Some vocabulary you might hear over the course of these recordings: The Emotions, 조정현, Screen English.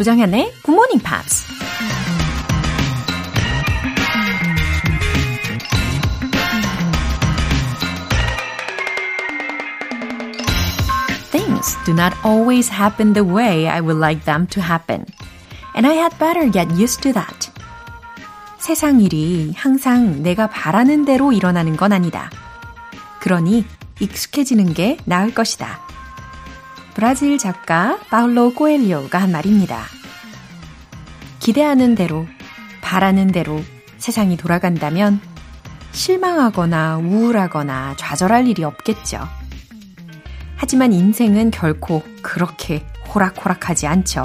조정현의 Good Morning Pops. Things do not always happen the way I would like them to happen. And I had better get used to that. 세상 일이 항상 내가 바라는 대로 일어나는 건 아니다. 그러니 익숙해지는 게 나을 것이다. 브라질 작가 파울로 코엘료가 한 말입니다. 기대하는 대로, 바라는 대로 세상이 돌아간다면 실망하거나 우울하거나 좌절할 일이 없겠죠. 하지만 인생은 결코 그렇게 호락호락하지 않죠.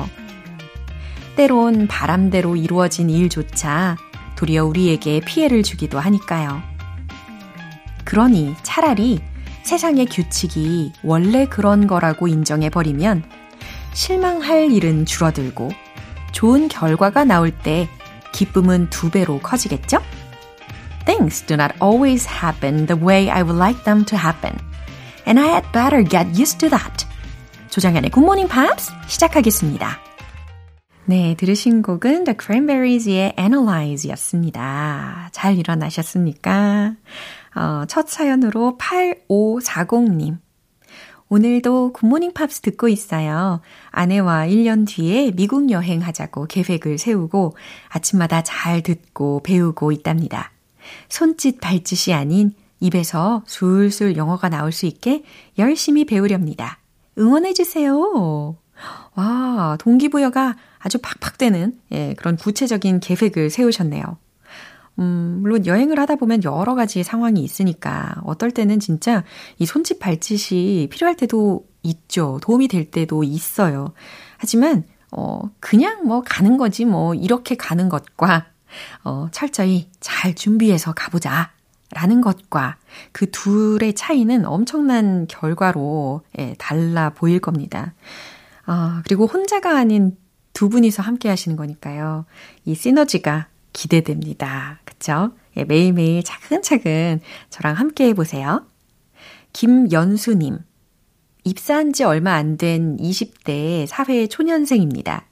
때론 바람대로 이루어진 일조차 도리어 우리에게 피해를 주기도 하니까요. 그러니 차라리 세상의 규칙이 원래 그런 거라고 인정해버리면 실망할 일은 줄어들고 좋은 결과가 나올 때 기쁨은 두 배로 커지겠죠? Things do not always happen the way I would like them to happen. And I had better get used to that. 조정현의 Good Morning Pops 시작하겠습니다. 네, 들으신 곡은 The Cranberries의 Analyze였습니다. 잘 일어나셨습니까? 첫 사연으로 8540님. 오늘도 굿모닝 팝스 듣고 있어요. 아내와 1년 뒤에 미국 여행하자고 계획을 세우고 아침마다 잘 듣고 배우고 있답니다. 손짓 발짓이 아닌 입에서 술술 영어가 나올 수 있게 열심히 배우렵니다. 응원해주세요. 와, 동기부여가 아주 팍팍대는 예, 그런 구체적인 계획을 세우셨네요. 물론 여행을 하다 보면 여러 가지 상황이 있으니까 어떨 때는 진짜 이 손짓 발짓이 필요할 때도 있죠. 도움이 될 때도 있어요. 하지만 그냥 뭐 가는 거지 뭐 이렇게 가는 것과 철저히 잘 준비해서 가보자. 라는 것과 그 둘의 차이는 엄청난 결과로 예, 달라 보일 겁니다. 그리고 혼자가 아닌 두 분이서 함께 하시는 거니까요. 이 시너지가 기대됩니다. 그쵸? 예, 매일매일 차근차근 저랑 함께 해보세요. 김연수님, 입사한 지 얼마 안 된 20대 사회 초년생입니다.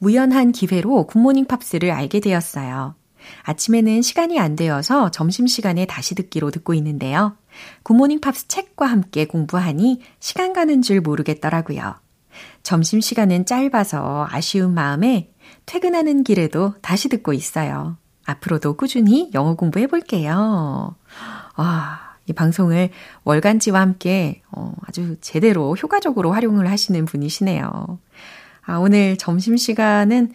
우연한 기회로 굿모닝 팝스를 알게 되었어요. 아침에는 시간이 안 되어서 점심시간에 다시 듣기로 듣고 있는데요. 굿모닝 팝스 책과 함께 공부하니 시간 가는 줄 모르겠더라고요. 점심시간은 짧아서 아쉬운 마음에 퇴근하는 길에도 다시 듣고 있어요. 앞으로도 꾸준히 영어 공부해볼게요. 이 방송을 월간지와 함께 아주 제대로 효과적으로 활용을 하시는 분이시네요. 오늘 점심시간은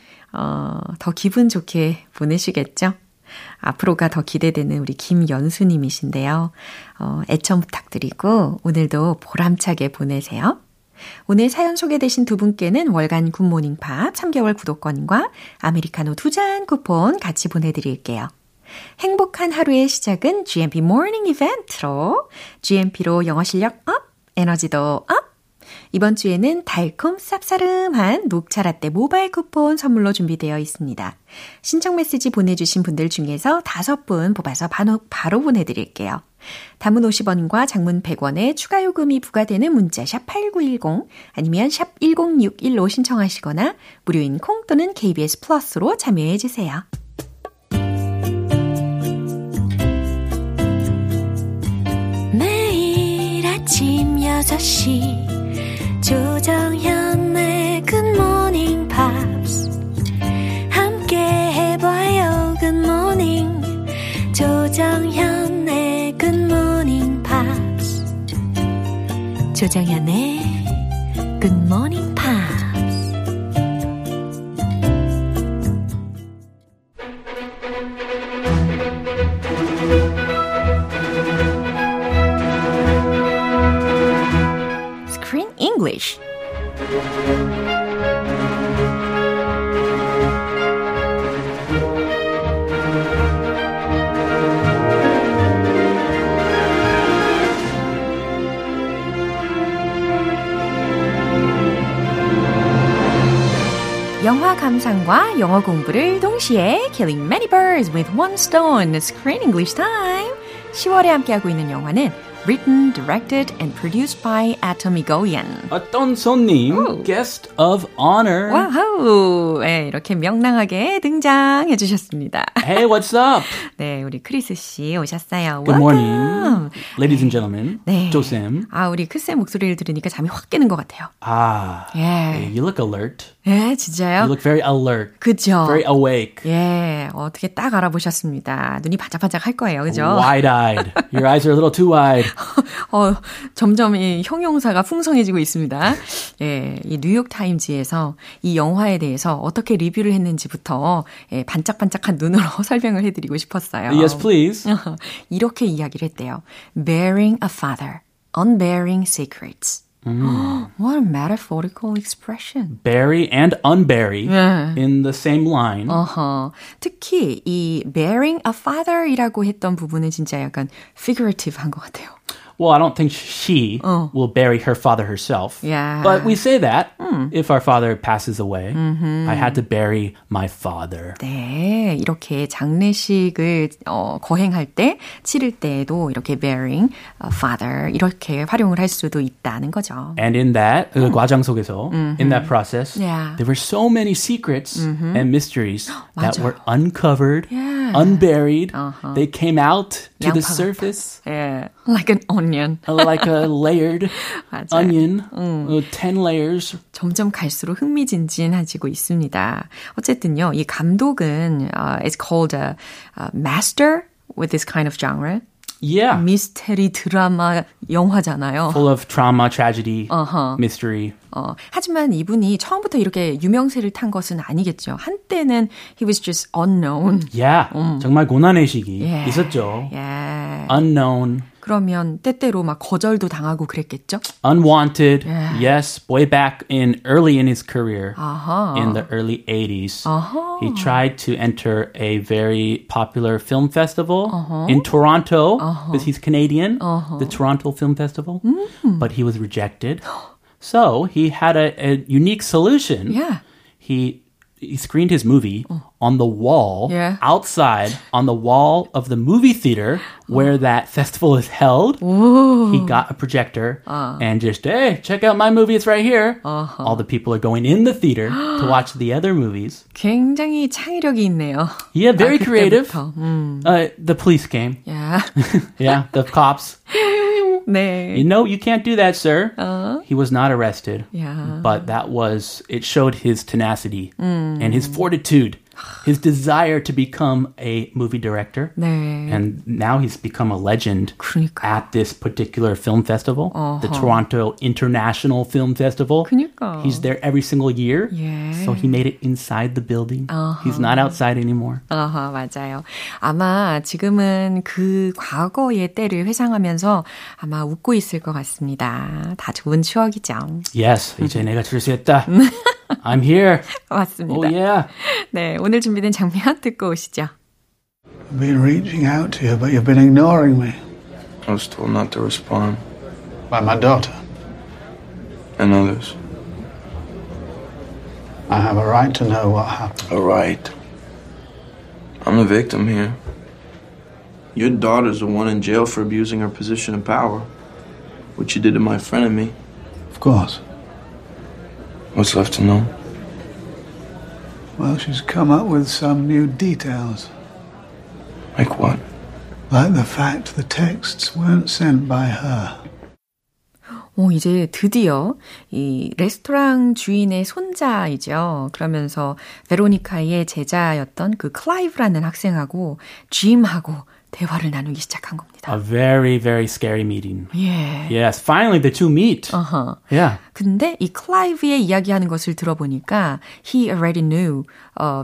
더 기분 좋게 보내시겠죠? 앞으로가 더 기대되는 우리 김연수님이신데요. 애청 부탁드리고 오늘도 보람차게 보내세요. 오늘 사연 소개되신 두 분께는 월간 굿모닝팝 3개월 구독권과 아메리카노 2잔 쿠폰 같이 보내드릴게요. 행복한 하루의 시작은 GMP 모닝 이벤트로 GMP로 영어 실력 업, 에너지도 업! 이번 주에는 달콤 쌉싸름한 녹차라떼 모바일 쿠폰 선물로 준비되어 있습니다. 신청 메시지 보내주신 분들 중에서 5분 뽑아서 바로 보내드릴게요. 단문 50원과 장문 100원에 추가 요금이 부과되는 문자 샵 8910 아니면 샵 1061로 신청하시거나 무료인 콩 또는 KBS 플러스로 참여해주세요. 매일 아침 6시 조정현의 굿모닝 팝스 함께 해봐요. 굿모닝 조정현의 굿모닝 팝스 조정현의 굿모닝 팝스. Screen English. 영화 감상과 영어 공부를 동시에 Killing many birds with one stone. Screen English time. 10월에 함께하고 있는 영화는 Written, directed, and produced by Atom Egoyan. 어떤 손님, Ooh. guest of honor. 와우, 네, 이렇게 명랑하게 등장해 주셨습니다. Hey, what's up? 네, 우리 크리스 씨 오셨어요. Good Welcome. morning, ladies and gentlemen. 네, 조쌤. 아, 우리 크쌤 목소리를 들으니까 잠이 확 깨는 것 같아요. 아, yeah. you look alert. 예, 진짜요? You look very alert. 그죠? Very awake. 예, 어떻게 딱 알아보셨습니다. 눈이 반짝반짝 할 거예요, 그죠? Wide-eyed. Your eyes are a little too wide. 점점 이 형용사가 풍성해지고 있습니다. 예, 이 뉴욕타임즈에서 이 영화에 대해서 어떻게 리뷰를 했는지부터 예, 반짝반짝한 눈으로 설명을 해드리고 싶었어요. Yes, please. 이렇게 이야기를 했대요. Bearing a father, unbearing secrets. What a metaphorical expression. Bury and unbury yeah. in the same line. Uh-huh. 특히 이 bearing a father이라고 했던 부분은 진짜 약간 figurative한 것 같아요. Well, I don't think she will bury her father herself. Yeah. But we say that if our father passes away, mm-hmm. I had to bury my father. 네, 이렇게 장례식을 거행할 때, 치를 때에도 이렇게 burying a father 이렇게 활용을 할 수도 있다는 거죠. And in that, 그 과정 속에서, mm-hmm. in that process, yeah. there were so many secrets mm-hmm. and mysteries that were uncovered, yeah. unburied. Uh-huh. They came out to the surface. Yeah. Like an onion. Like a layered onion. 10 layers. 점점 갈수록 흥미진진해지고 있습니다. 어쨌든요, 이 감독은 is called a master with this kind of genre. Yeah. 미스테리 드라마 영화잖아요. Full of trauma, tragedy, uh-huh. mystery. 하지만 이분이 처음부터 이렇게 유명세를 탄 것은 아니겠죠. 한때는 he was just unknown. Yeah. 정말 고난의 시기 yeah. 있었죠. Yeah. Unknown. 그러면 때때로 막 거절도 당하고 그랬겠죠? Unwanted, yeah. yes, way back in early in his career, uh-huh. in the early 80s. Uh-huh. He tried to enter a very popular film festival uh-huh. in Toronto, because uh-huh. he's Canadian, uh-huh. the Toronto Film Festival, but he was rejected. So he had a unique solution. Yeah. He screened his movie on the wall, yeah. outside, on the wall of the movie theater where that festival is held. Ooh. He got a projector and just, hey, check out my movie, it's right here. Uh-huh. All the people are going in the theater to watch the other movies. 굉장히 창의력이 있네요. Yeah, very creative. The police came. Yeah. yeah, the cops. 네. You know, you can't do that, sir. He was not arrested. Yeah. But it showed his tenacity and his fortitude, his desire to become a movie director. 네. And now he's become a legend 그러니까요. At this particular film festival, uh-huh. the Toronto International Film Festival. 그러니까. He's there every single year. Yeah. So he made it inside the building. Uh-huh. He's not outside anymore. Uh-huh, 맞아요. 아마 지금은 그 과거의 때를 회상하면서 아마 웃고 있을 것 같습니다. 다 좋은 추억이죠. Yes, 이제 내가 출세했다. I'm here. 맞습니다. Oh, yeah. 네, 오늘 준비된 장면 듣고 오시죠. I've been reaching out to you, but you've been ignoring me. I was told not to respond. By my daughter. And others. I have a right to know what happened. A right? I'm the victim here. Your daughter's the one in jail for abusing her position of power. What you did to my friend and me. Of course. What's left to know? Well, she's come up with some new details. Like what? Like the fact the texts weren't sent by her. 이제 드디어 이 레스토랑 주인의 손자이죠. 그러면서 베로니카의 제자였던 그 클라이브라는 학생하고 짐하고 대화를 나누기 시작한 겁니다. A very, very scary meeting. Yeah. Yes, finally the two meet. Uh-huh. Yeah. 근데 이 클라이브의 이야기하는 것을 들어보니까 he already knew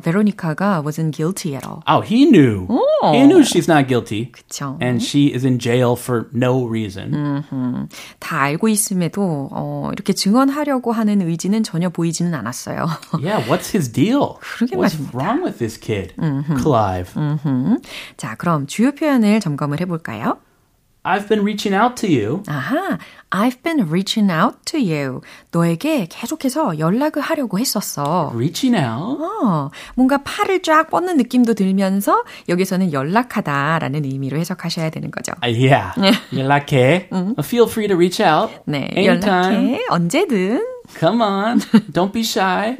베로니카가 wasn't guilty at all. Oh, he knew. Oh. He knew she's not guilty. 그쵸. And she is in jail for no reason. 다 알고 있음에도 이렇게 증언하려고 하는 의지는 전혀 보이지는 않았어요. yeah, what's his deal? 그러게 말입니다. What's wrong with this kid, Clive? 자, 그럼 주요 표현을 점검을 해볼까요? I've been reaching out to you. 아하, I've been reaching out to you. 너에게 계속해서 연락을 하려고 했었어. Reaching out? 뭔가 팔을 쫙 뻗는 느낌도 들면서 여기서는 연락하다라는 의미로 해석하셔야 되는 거죠. Yeah, 연락해. Feel free to reach out. 네, anytime. 연락해, 언제든. Come on, don't be shy.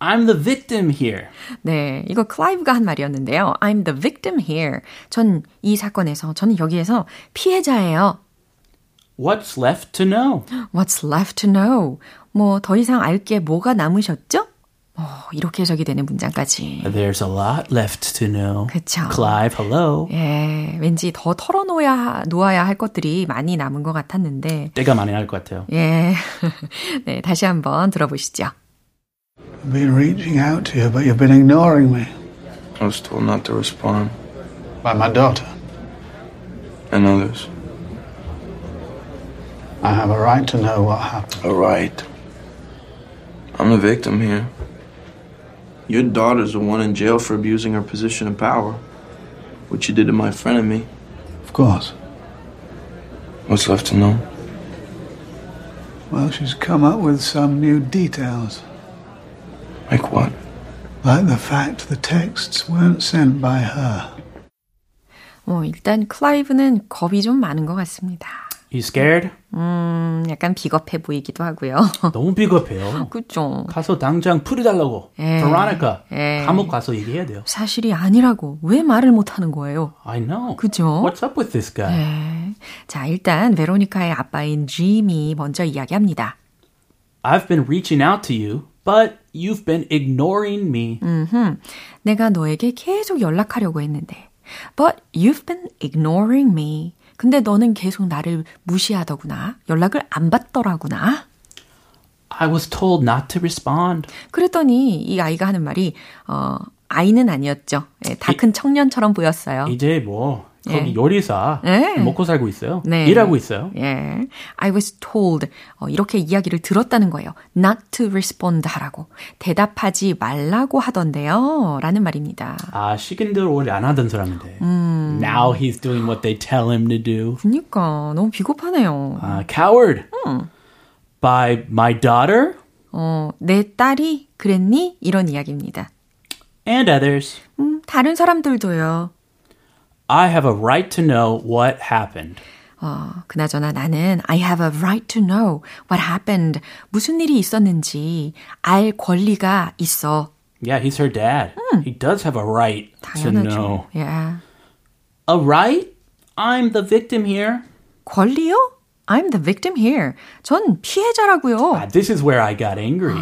I'm the victim here. 네, 이거 클라이브가 한 말이었는데요. I'm the victim here. 전 이 사건에서, 저는 여기에서 피해자예요. What's left to know? What's left to know? 뭐 더 이상 알 게 뭐가 남으셨죠? 이렇게 해석이 되는 문장까지. There's a lot left to know. 그쵸. Clive, hello. 예, 왠지 더 털어놓아야 할 것들이 많이 남은 것 같았는데. 때가 많이 날 것 같아요. 예, 네, 다시 한번 들어보시죠. I've been reaching out to you, but you've been ignoring me. I was told not to respond. By my daughter. And others. I have a right to know what happened. A right? I'm the victim here. Your daughter's the one in jail for abusing her position of power. What you did to my friend and me. Of course. What's left to know? Well, she's come up with some new details. Like what? Like the fact the texts weren't sent by her. 일단 클라이브는 겁이 좀 많은 것 같습니다. He's scared? 약간 비겁해 보이기도 하고요. 너무 비겁해요. 그렇죠. 가서 당장 풀어달라고. Veronica, 감옥 가서 얘기해야 돼요. 사실이 아니라고. 왜 말을 못하는 거예요? I know. 그죠? What's up with this guy? 에이. 자, 일단 베로니카의 아빠인 짐이 먼저 이야기합니다. I've been reaching out to you, but... You've been ignoring me. 내가 너에게 계속 연락하려고 했는데. But you've been ignoring me. 근데 너는 계속 나를 무시하더구나. 연락을 안 받더라구나. I was told not to respond. 그랬더니 이 아이가 하는 말이 아이는 아니었죠. 예, 다 큰 청년처럼 보였어요. 이제 뭐 거기 요리사 먹고 살고 있어요. 네. 일하고 있어요. 예. I was told 이렇게 이야기를 들었다는 거예요. Not to respond 하라고. 대답하지 말라고 하던데요. 라는 말입니다. 아, 식인들 원래 안 하던 사람인데. Now he's doing what they tell him to do. 그러니까 너무 비겁하네요. Coward. By my daughter? 내 딸이 그랬니? 이런 이야기입니다. And others. 다른 사람들도요. I have a right to know what happened. 그나저나 나는 I have a right to know what happened. 무슨 일이 있었는지 알 권리가 있어. Yeah, he's her dad. He does have a right 당연하죠. To know. Yeah. A right? I'm the victim here. 권리요? I'm the victim here. 전 피해자라고요. This is where I got angry.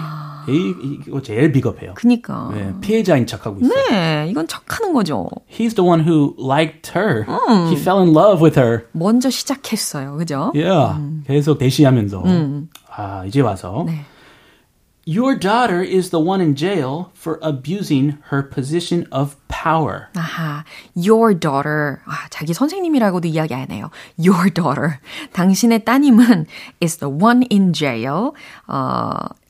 이거 제일 비겁해요. 그니까. 네, 피해자인 척하고 있어요. 네, 이건 척하는 거죠. He's the one who liked her. He fell in love with her. 먼저 시작했어요, 그죠? Yeah, 계속 대시하면서. 아, 이제 와서. 네. Your daughter is the one in jail for abusing her position of power. 아하, your daughter. 아, 자기 선생님이라고도 이야기 안 해요. Your daughter. 당신의 따님은 is the one in jail.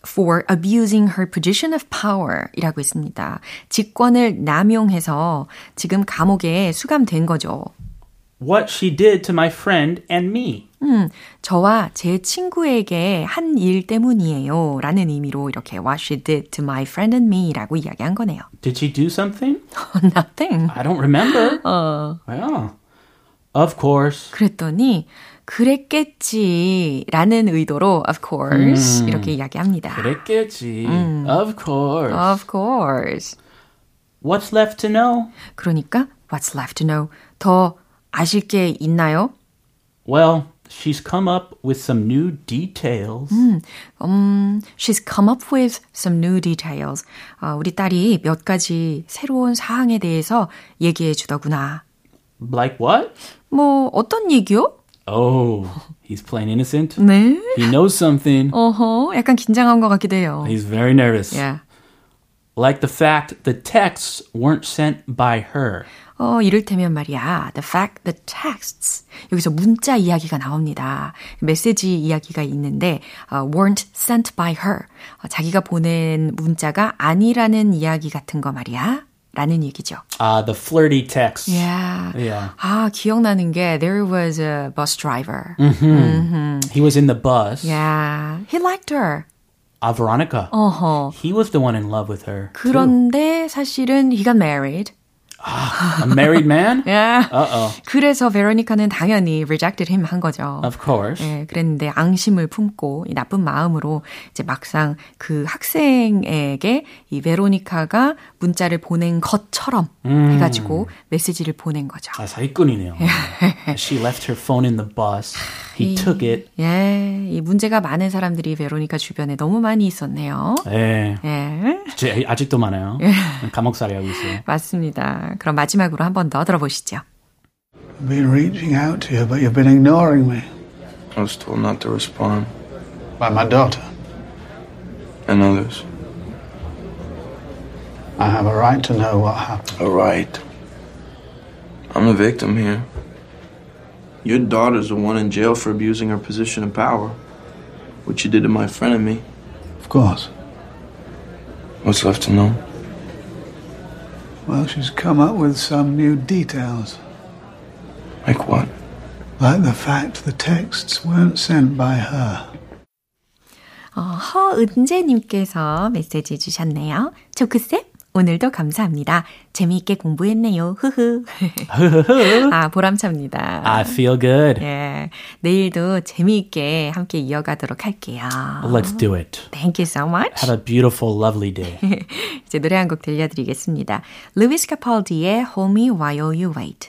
For abusing her position of power 이라고 있습니다. 직권을 남용해서 지금 감옥에 수감된 거죠. What she did to my friend and me. 저와 제 친구에게 한 일 때문이에요. 라는 의미로 이렇게 What she did to my friend and me 라고 이야기한 거네요. Did she do something? Nothing. I don't remember. Yeah. Of course. 그랬더니 그랬겠지라는 의도로 of course 이렇게 이야기합니다. 그랬겠지. Of course. Of course. What's left to know? 그러니까 what's left to know? 더 아실 게 있나요? Well, she's come up with some new details. She's come up with some new details. 우리 딸이 몇 가지 새로운 사항에 대해서 얘기해 주더구나. Like what? 뭐 어떤 얘기요? Oh, he's plain innocent. 네. He knows something. 약간 긴장한 것 같기도 해요. He's very nervous. Yeah. Like the fact the texts weren't sent by her. 이를테면 말이야. The fact the texts. 여기서 문자 이야기가 나옵니다. 메시지 이야기가 있는데 weren't sent by her. 자기가 보낸 문자가 아니라는 이야기 같은 거 말이야. 라는 얘기죠. The flirty text. Yeah. 기억나는 게 there was a bus driver. He was in the bus. Yeah. He liked her. Veronica. He was the one in love with her. 그런데 too. 사실은 he got married. A married man? yeah. 그래서 베로니카는 당연히 rejected him 한 거죠. Of course. 예, 그랬는데 앙심을 품고 이 나쁜 마음으로 이제 막상 그 학생에게 이 베로니카가 문자를 보낸 것처럼 해가지고 메시지를 보낸 거죠. 사기꾼이네요. She left her phone in the bus. He took it. 예, 이 문제가 많은 사람들이 베로니카 주변에 너무 많이 있었네요. 예. 아직도 많아요. 감옥살이 하고 있어요. 맞습니다. 그럼 마지막으로 한 번 더 들어보시죠. I've been reaching out to you, but you've been ignoring me. I was told not to respond. By my daughter. And others. I have a right to know what happened. A right? I'm the victim here. Your daughter's the one in jail for abusing her position of power. What you did to my friend and me. Of course. What's left to know? Well, she's come up with some new details. Like what? Like the fact the texts weren't sent by her. 허은재님께서 메시지 주셨네요. 조크쌤, 오늘도 감사합니다. 재미있게 공부했네요. 흐흐. 보람찹니다. I feel good. 예, 내일도 재미있게 함께 이어가도록 할게요. Let's do it. Thank you so much. Have a beautiful, lovely day. 이제 노래 한 곡 들려드리겠습니다. 루이스 카팔디의 Homie While You Wait.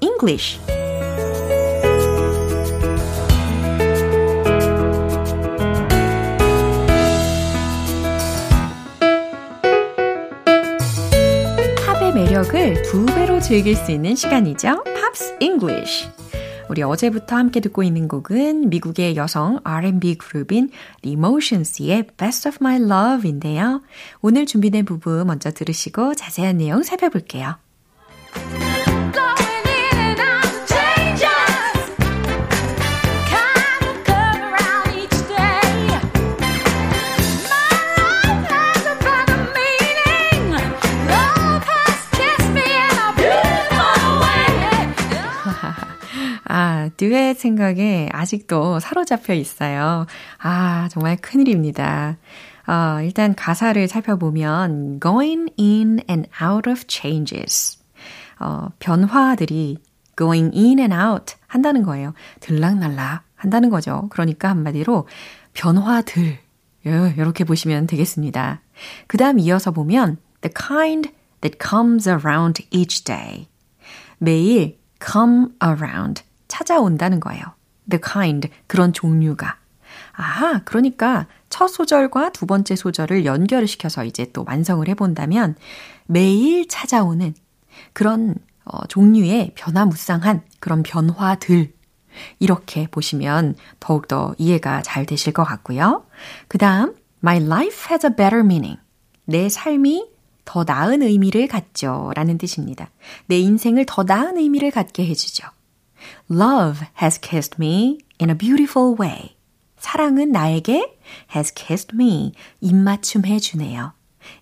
English. 팝의 매력을 두 배로 즐길 수 있는 시간이죠. Pops English. 우리 어제부터 함께 듣고 있는 곡은 미국의 여성 R&B 그룹인 The Emotions의 Best of My Love인데요. 오늘 준비된 부분 먼저 들으시고 자세한 내용 살펴볼게요. 듀엣 생각에 아직도 사로잡혀 있어요. 정말 큰일입니다. 일단 가사를 살펴보면 Going in and out of changes. 변화들이 going in and out 한다는 거예요. 들락날락 한다는 거죠. 그러니까 한마디로 변화들 이렇게 보시면 되겠습니다. 그 다음 이어서 보면 The kind that comes around each day. 매일 come around. 찾아온다는 거예요. The kind, 그런 종류가. 그러니까 첫 소절과 두 번째 소절을 연결을 시켜서 이제 또 완성을 해본다면 매일 찾아오는 그런 종류의 변화무쌍한 그런 변화들 이렇게 보시면 더욱더 이해가 잘 되실 것 같고요. 그 다음, My life has a better meaning. 내 삶이 더 나은 의미를 갖죠. 라는 뜻입니다. 내 인생을 더 나은 의미를 갖게 해주죠. Love has kissed me in a beautiful way. 사랑은 나에게 has kissed me, 입맞춤해 주네요.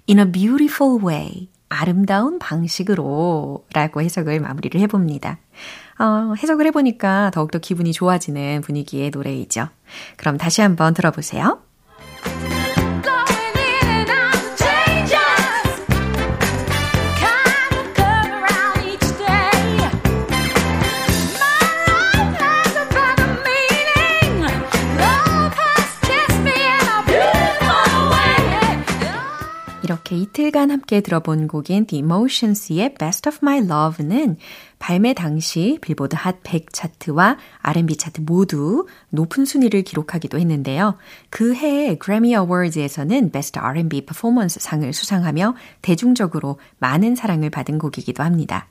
In a beautiful way, 아름다운 방식으로 라고 해석을 마무리를 해봅니다. 해석을 해보니까 더욱더 기분이 좋아지는 분위기의 노래이죠. 그럼 다시 한번 들어보세요. 이렇게 이틀간 함께 들어본 곡인 The Emotions의 Best of My Love는 발매 당시 빌보드 핫 100 차트와 R&B 차트 모두 높은 순위를 기록하기도 했는데요. 그 해의 그래미 어워즈에서는 베스트 R&B 퍼포먼스 상을 수상하며 대중적으로 많은 사랑을 받은 곡이기도 합니다.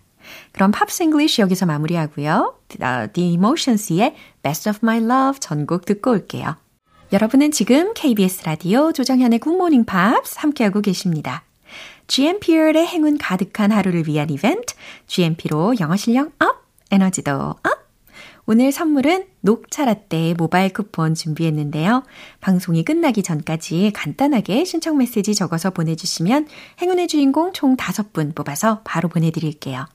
그럼 팝스 잉글리쉬 여기서 마무리하고요. The Emotions의 Best of My Love 전곡 듣고 올게요. 여러분은 지금 KBS 라디오 조정현의 굿모닝 팝스 함께하고 계십니다. GMP의 행운 가득한 하루를 위한 이벤트 GMP로 영어 실력 업, 에너지도 업! 오늘 선물은 녹차 라떼 모바일 쿠폰 준비했는데요. 방송이 끝나기 전까지 간단하게 신청 메시지 적어서 보내주시면 행운의 주인공 총 5분 뽑아서 바로 보내드릴게요.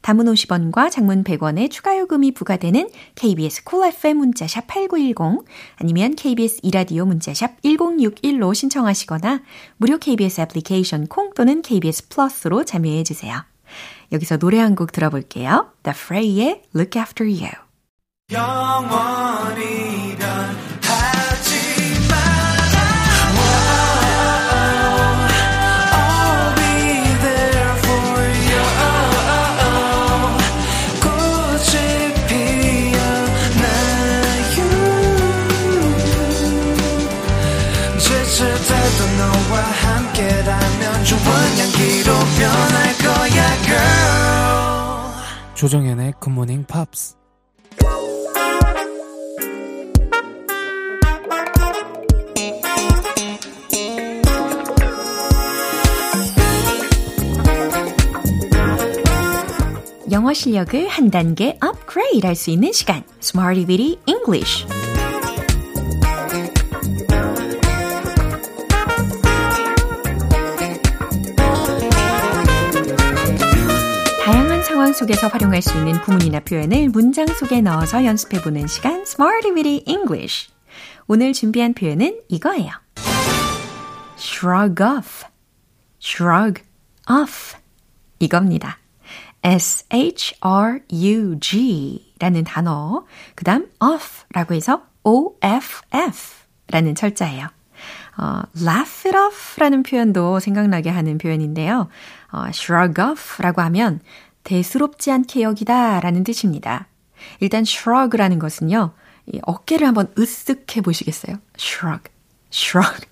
단문 50원과 장문 100원의 추가 요금이 부과되는 KBS Cool FM 문자샵 8910 아니면 KBS 이라디오 문자샵 1061로 신청하시거나 무료 KBS 애플리케이션 콩 또는 KBS 플러스로 참여해 주세요. 여기서 노래 한 곡 들어볼게요. The Frey의 Look After You. 영원히 조정현의 굿모닝 팝스. 영어 실력을 한 단계 업그레이드 할 수 있는 시간 Smarty Bitty English. 속에서 활용할 수 있는 구문이나 표현을 문장 속에 넣어서 연습해보는 시간 Smarty Bitty English. 오늘 준비한 표현은 이거예요. Shrug off, shrug off 이겁니다. S-H-R-U-G 라는 단어, 그 다음 off 라고 해서 O-F-F 라는 철자예요. laugh it off 라는 표현도 생각나게 하는 표현인데요. shrug off 라고 하면 대수롭지 않게 여기다 라는 뜻입니다. 일단 shrug라는 것은요. 어깨를 한번 으쓱 해보시겠어요? shrug, shrug,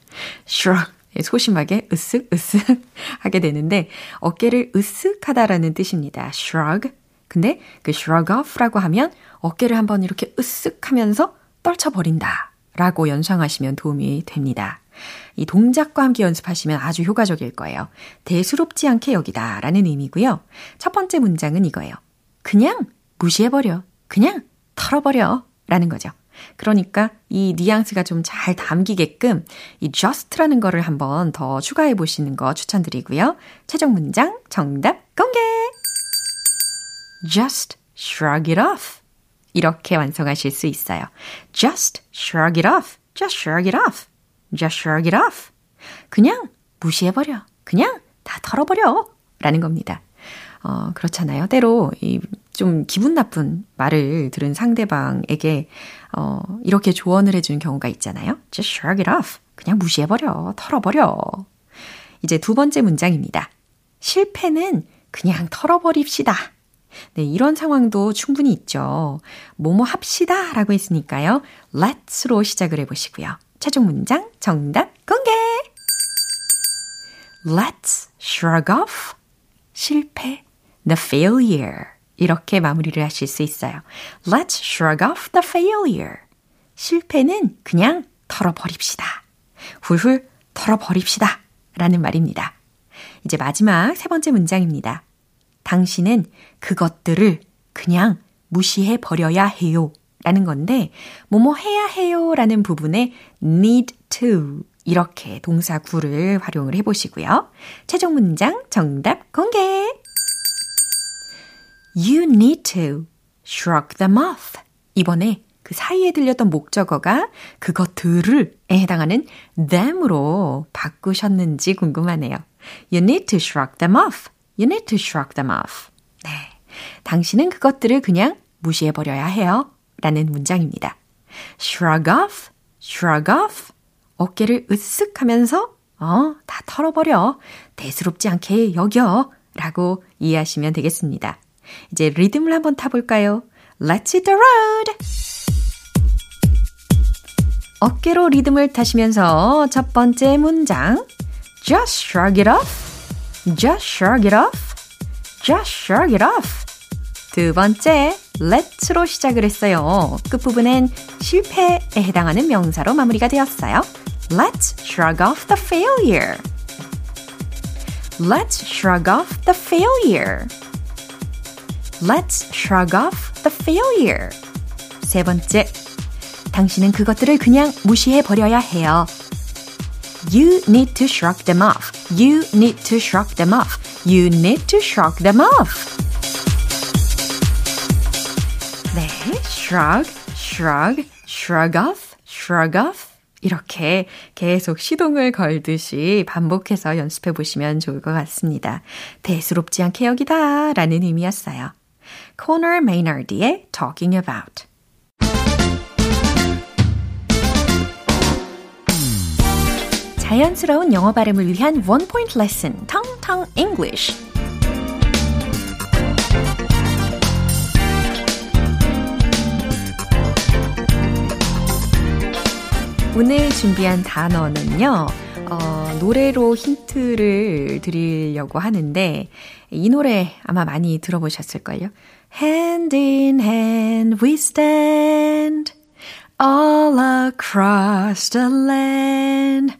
shrug 소심하게 으쓱, 으쓱 하게 되는데 어깨를 으쓱하다라는 뜻입니다. shrug. 근데 그 shrug off라고 하면 어깨를 한번 이렇게 으쓱 하면서 떨쳐버린다 라고 연상하시면 도움이 됩니다. 이 동작과 함께 연습하시면 아주 효과적일 거예요. 대수롭지 않게 여기다 라는 의미고요. 첫 번째 문장은 이거예요. 그냥 무시해버려. 그냥 털어버려 라는 거죠. 그러니까 이 뉘앙스가 좀 잘 담기게끔 이 just라는 거를 한번 더 추가해 보시는 거 추천드리고요. 최종 문장 정답 공개! Just shrug it off. 이렇게 완성하실 수 있어요. Just shrug it off. Just shrug it off. Just shrug it off. 그냥 무시해버려. 그냥 다 털어버려. 라는 겁니다. 그렇잖아요. 때로 좀 기분 나쁜 말을 들은 상대방에게 이렇게 조언을 해주는 경우가 있잖아요. Just shrug it off. 그냥 무시해버려. 털어버려. 이제 두 번째 문장입니다. 실패는 그냥 털어버립시다. 네, 이런 상황도 충분히 있죠. 뭐뭐 합시다 라고 했으니까요. Let's로 시작을 해보시고요. 최종 문장 정답 공개! Let's shrug off 실패, the failure 이렇게 마무리를 하실 수 있어요. Let's shrug off the failure 실패는 그냥 털어버립시다. 훌훌 털어버립시다 라는 말입니다. 이제 마지막 세 번째 문장입니다. 당신은 그것들을 그냥 무시해버려야 해요. 라는 건데 뭐뭐 해야 해요 라는 부분에 need to 이렇게 동사 구를 활용을 해보시고요. 최종 문장 정답 공개! You need to shrug them off. 이번에 그 사이에 들렸던 목적어가 그것들을 에 해당하는 them으로 바꾸셨는지 궁금하네요. You need to shrug them off. You need to shrug them off. 네, 당신은 그것들을 그냥 무시해버려야 해요. 라는 문장입니다. Shrug off, shrug off. 어깨를 으쓱 하면서 다 털어버려. 대수롭지 않게 여겨. 라고 이해하시면 되겠습니다. 이제 리듬을 한번 타볼까요? Let's hit the road! 어깨로 리듬을 타시면서 첫 번째 문장 Just shrug it off. Just shrug it off. Just shrug it off. 두 번째, let's로 시작을 했어요. 끝부분엔 실패에 해당하는 명사로 마무리가 되었어요. Let's shrug off the failure. Let's shrug off the failure. Let's shrug off the failure. 세 번째, 당신은 그것들을 그냥 무시해버려야 해요. You need to shrug them off. You need to shrug them off. You need to shrug them off. 네, shrug, shrug, shrug off, shrug off. 이렇게 계속 시동을 걸듯이 반복해서 연습해 보시면 좋을 것 같습니다. 대수롭지 않게 여기다 라는 의미였어요. Connor Maynard의 Talking About. 자연스러운 영어 발음을 위한 원 포인트 레슨, 텅텅 English. 오늘 준비한 단어는요, 노래로 힌트를 드리려고 하는데, 이 노래 아마 많이 들어보셨을걸요? Hand in hand we stand, all across the land.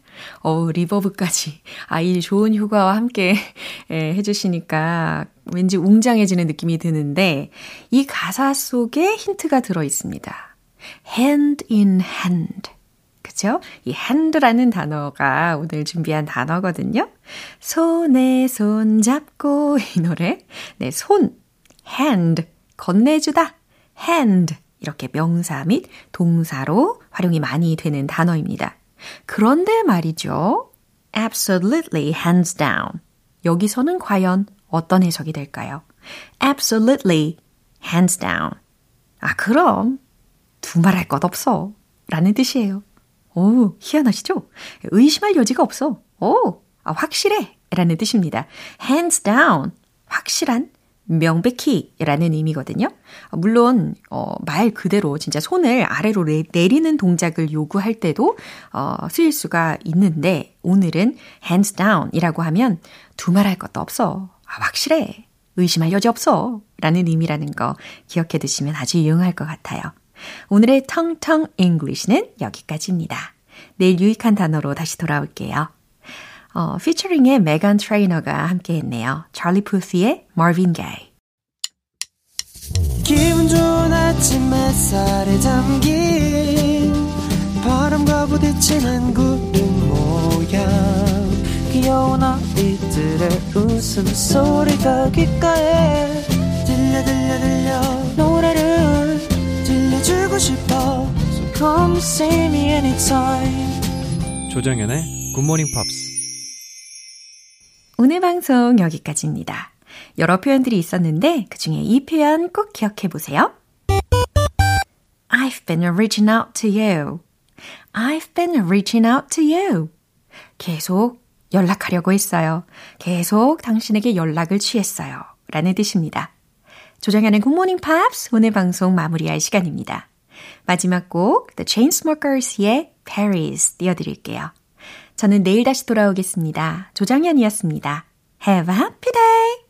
리버브까지 아이 좋은 효과와 함께 해주시니까 왠지 웅장해지는 느낌이 드는데 이 가사 속에 힌트가 들어있습니다. Hand in hand. 그렇죠? 이 hand라는 단어가 오늘 준비한 단어거든요. 손에 손 잡고 이 노래. 네, 손, hand, 건네주다, hand. 이렇게 명사 및 동사로 활용이 많이 되는 단어입니다. 그런데 말이죠. Absolutely hands down. 여기서는 과연 어떤 해석이 될까요? Absolutely hands down. 아, 그럼 두말할 것 없어. 라는 뜻이에요. 오, 희한하시죠? 의심할 여지가 없어. 오, 확실해. 라는 뜻입니다. Hands down. 확실한, 명백히라는 의미거든요. 물론 말 그대로 진짜 손을 아래로 내리는 동작을 요구할 때도 쓰일 수가 있는데 오늘은 hands down이라고 하면 두말할 것도 없어. 아, 확실해. 의심할 여지 없어. 라는 의미라는 거 기억해 두시면 아주 유용할 것 같아요. 오늘의 텅텅 English는 여기까지입니다. 내일 유익한 단어로 다시 돌아올게요. 피처링의 메간 트레이너가 함께했네요. 찰리 푸스의 Marvin Gaye. 기분 좋은 아침 햇살에 담긴 바람과 부딪히는 구름 모양 귀여운 아이들의 웃음소리가 귓가에 들려 노래를 들려주고 싶어 So come see me anytime 조정현의 굿모닝 팝스. 오늘 방송 여기까지입니다. 여러 표현들이 있었는데 그중에 이 표현 꼭 기억해 보세요. I've been reaching out to you. I've been reaching out to you. 계속 연락하려고 했어요. 계속 당신에게 연락을 취했어요. 라는 뜻입니다. 조정현의 굿모닝 팝스 오늘 방송 마무리할 시간입니다. 마지막 곡 The Chainsmokers의 Paris 띄워드릴게요. 저는 내일 다시 돌아오겠습니다. 조정현이었습니다. Have a happy day!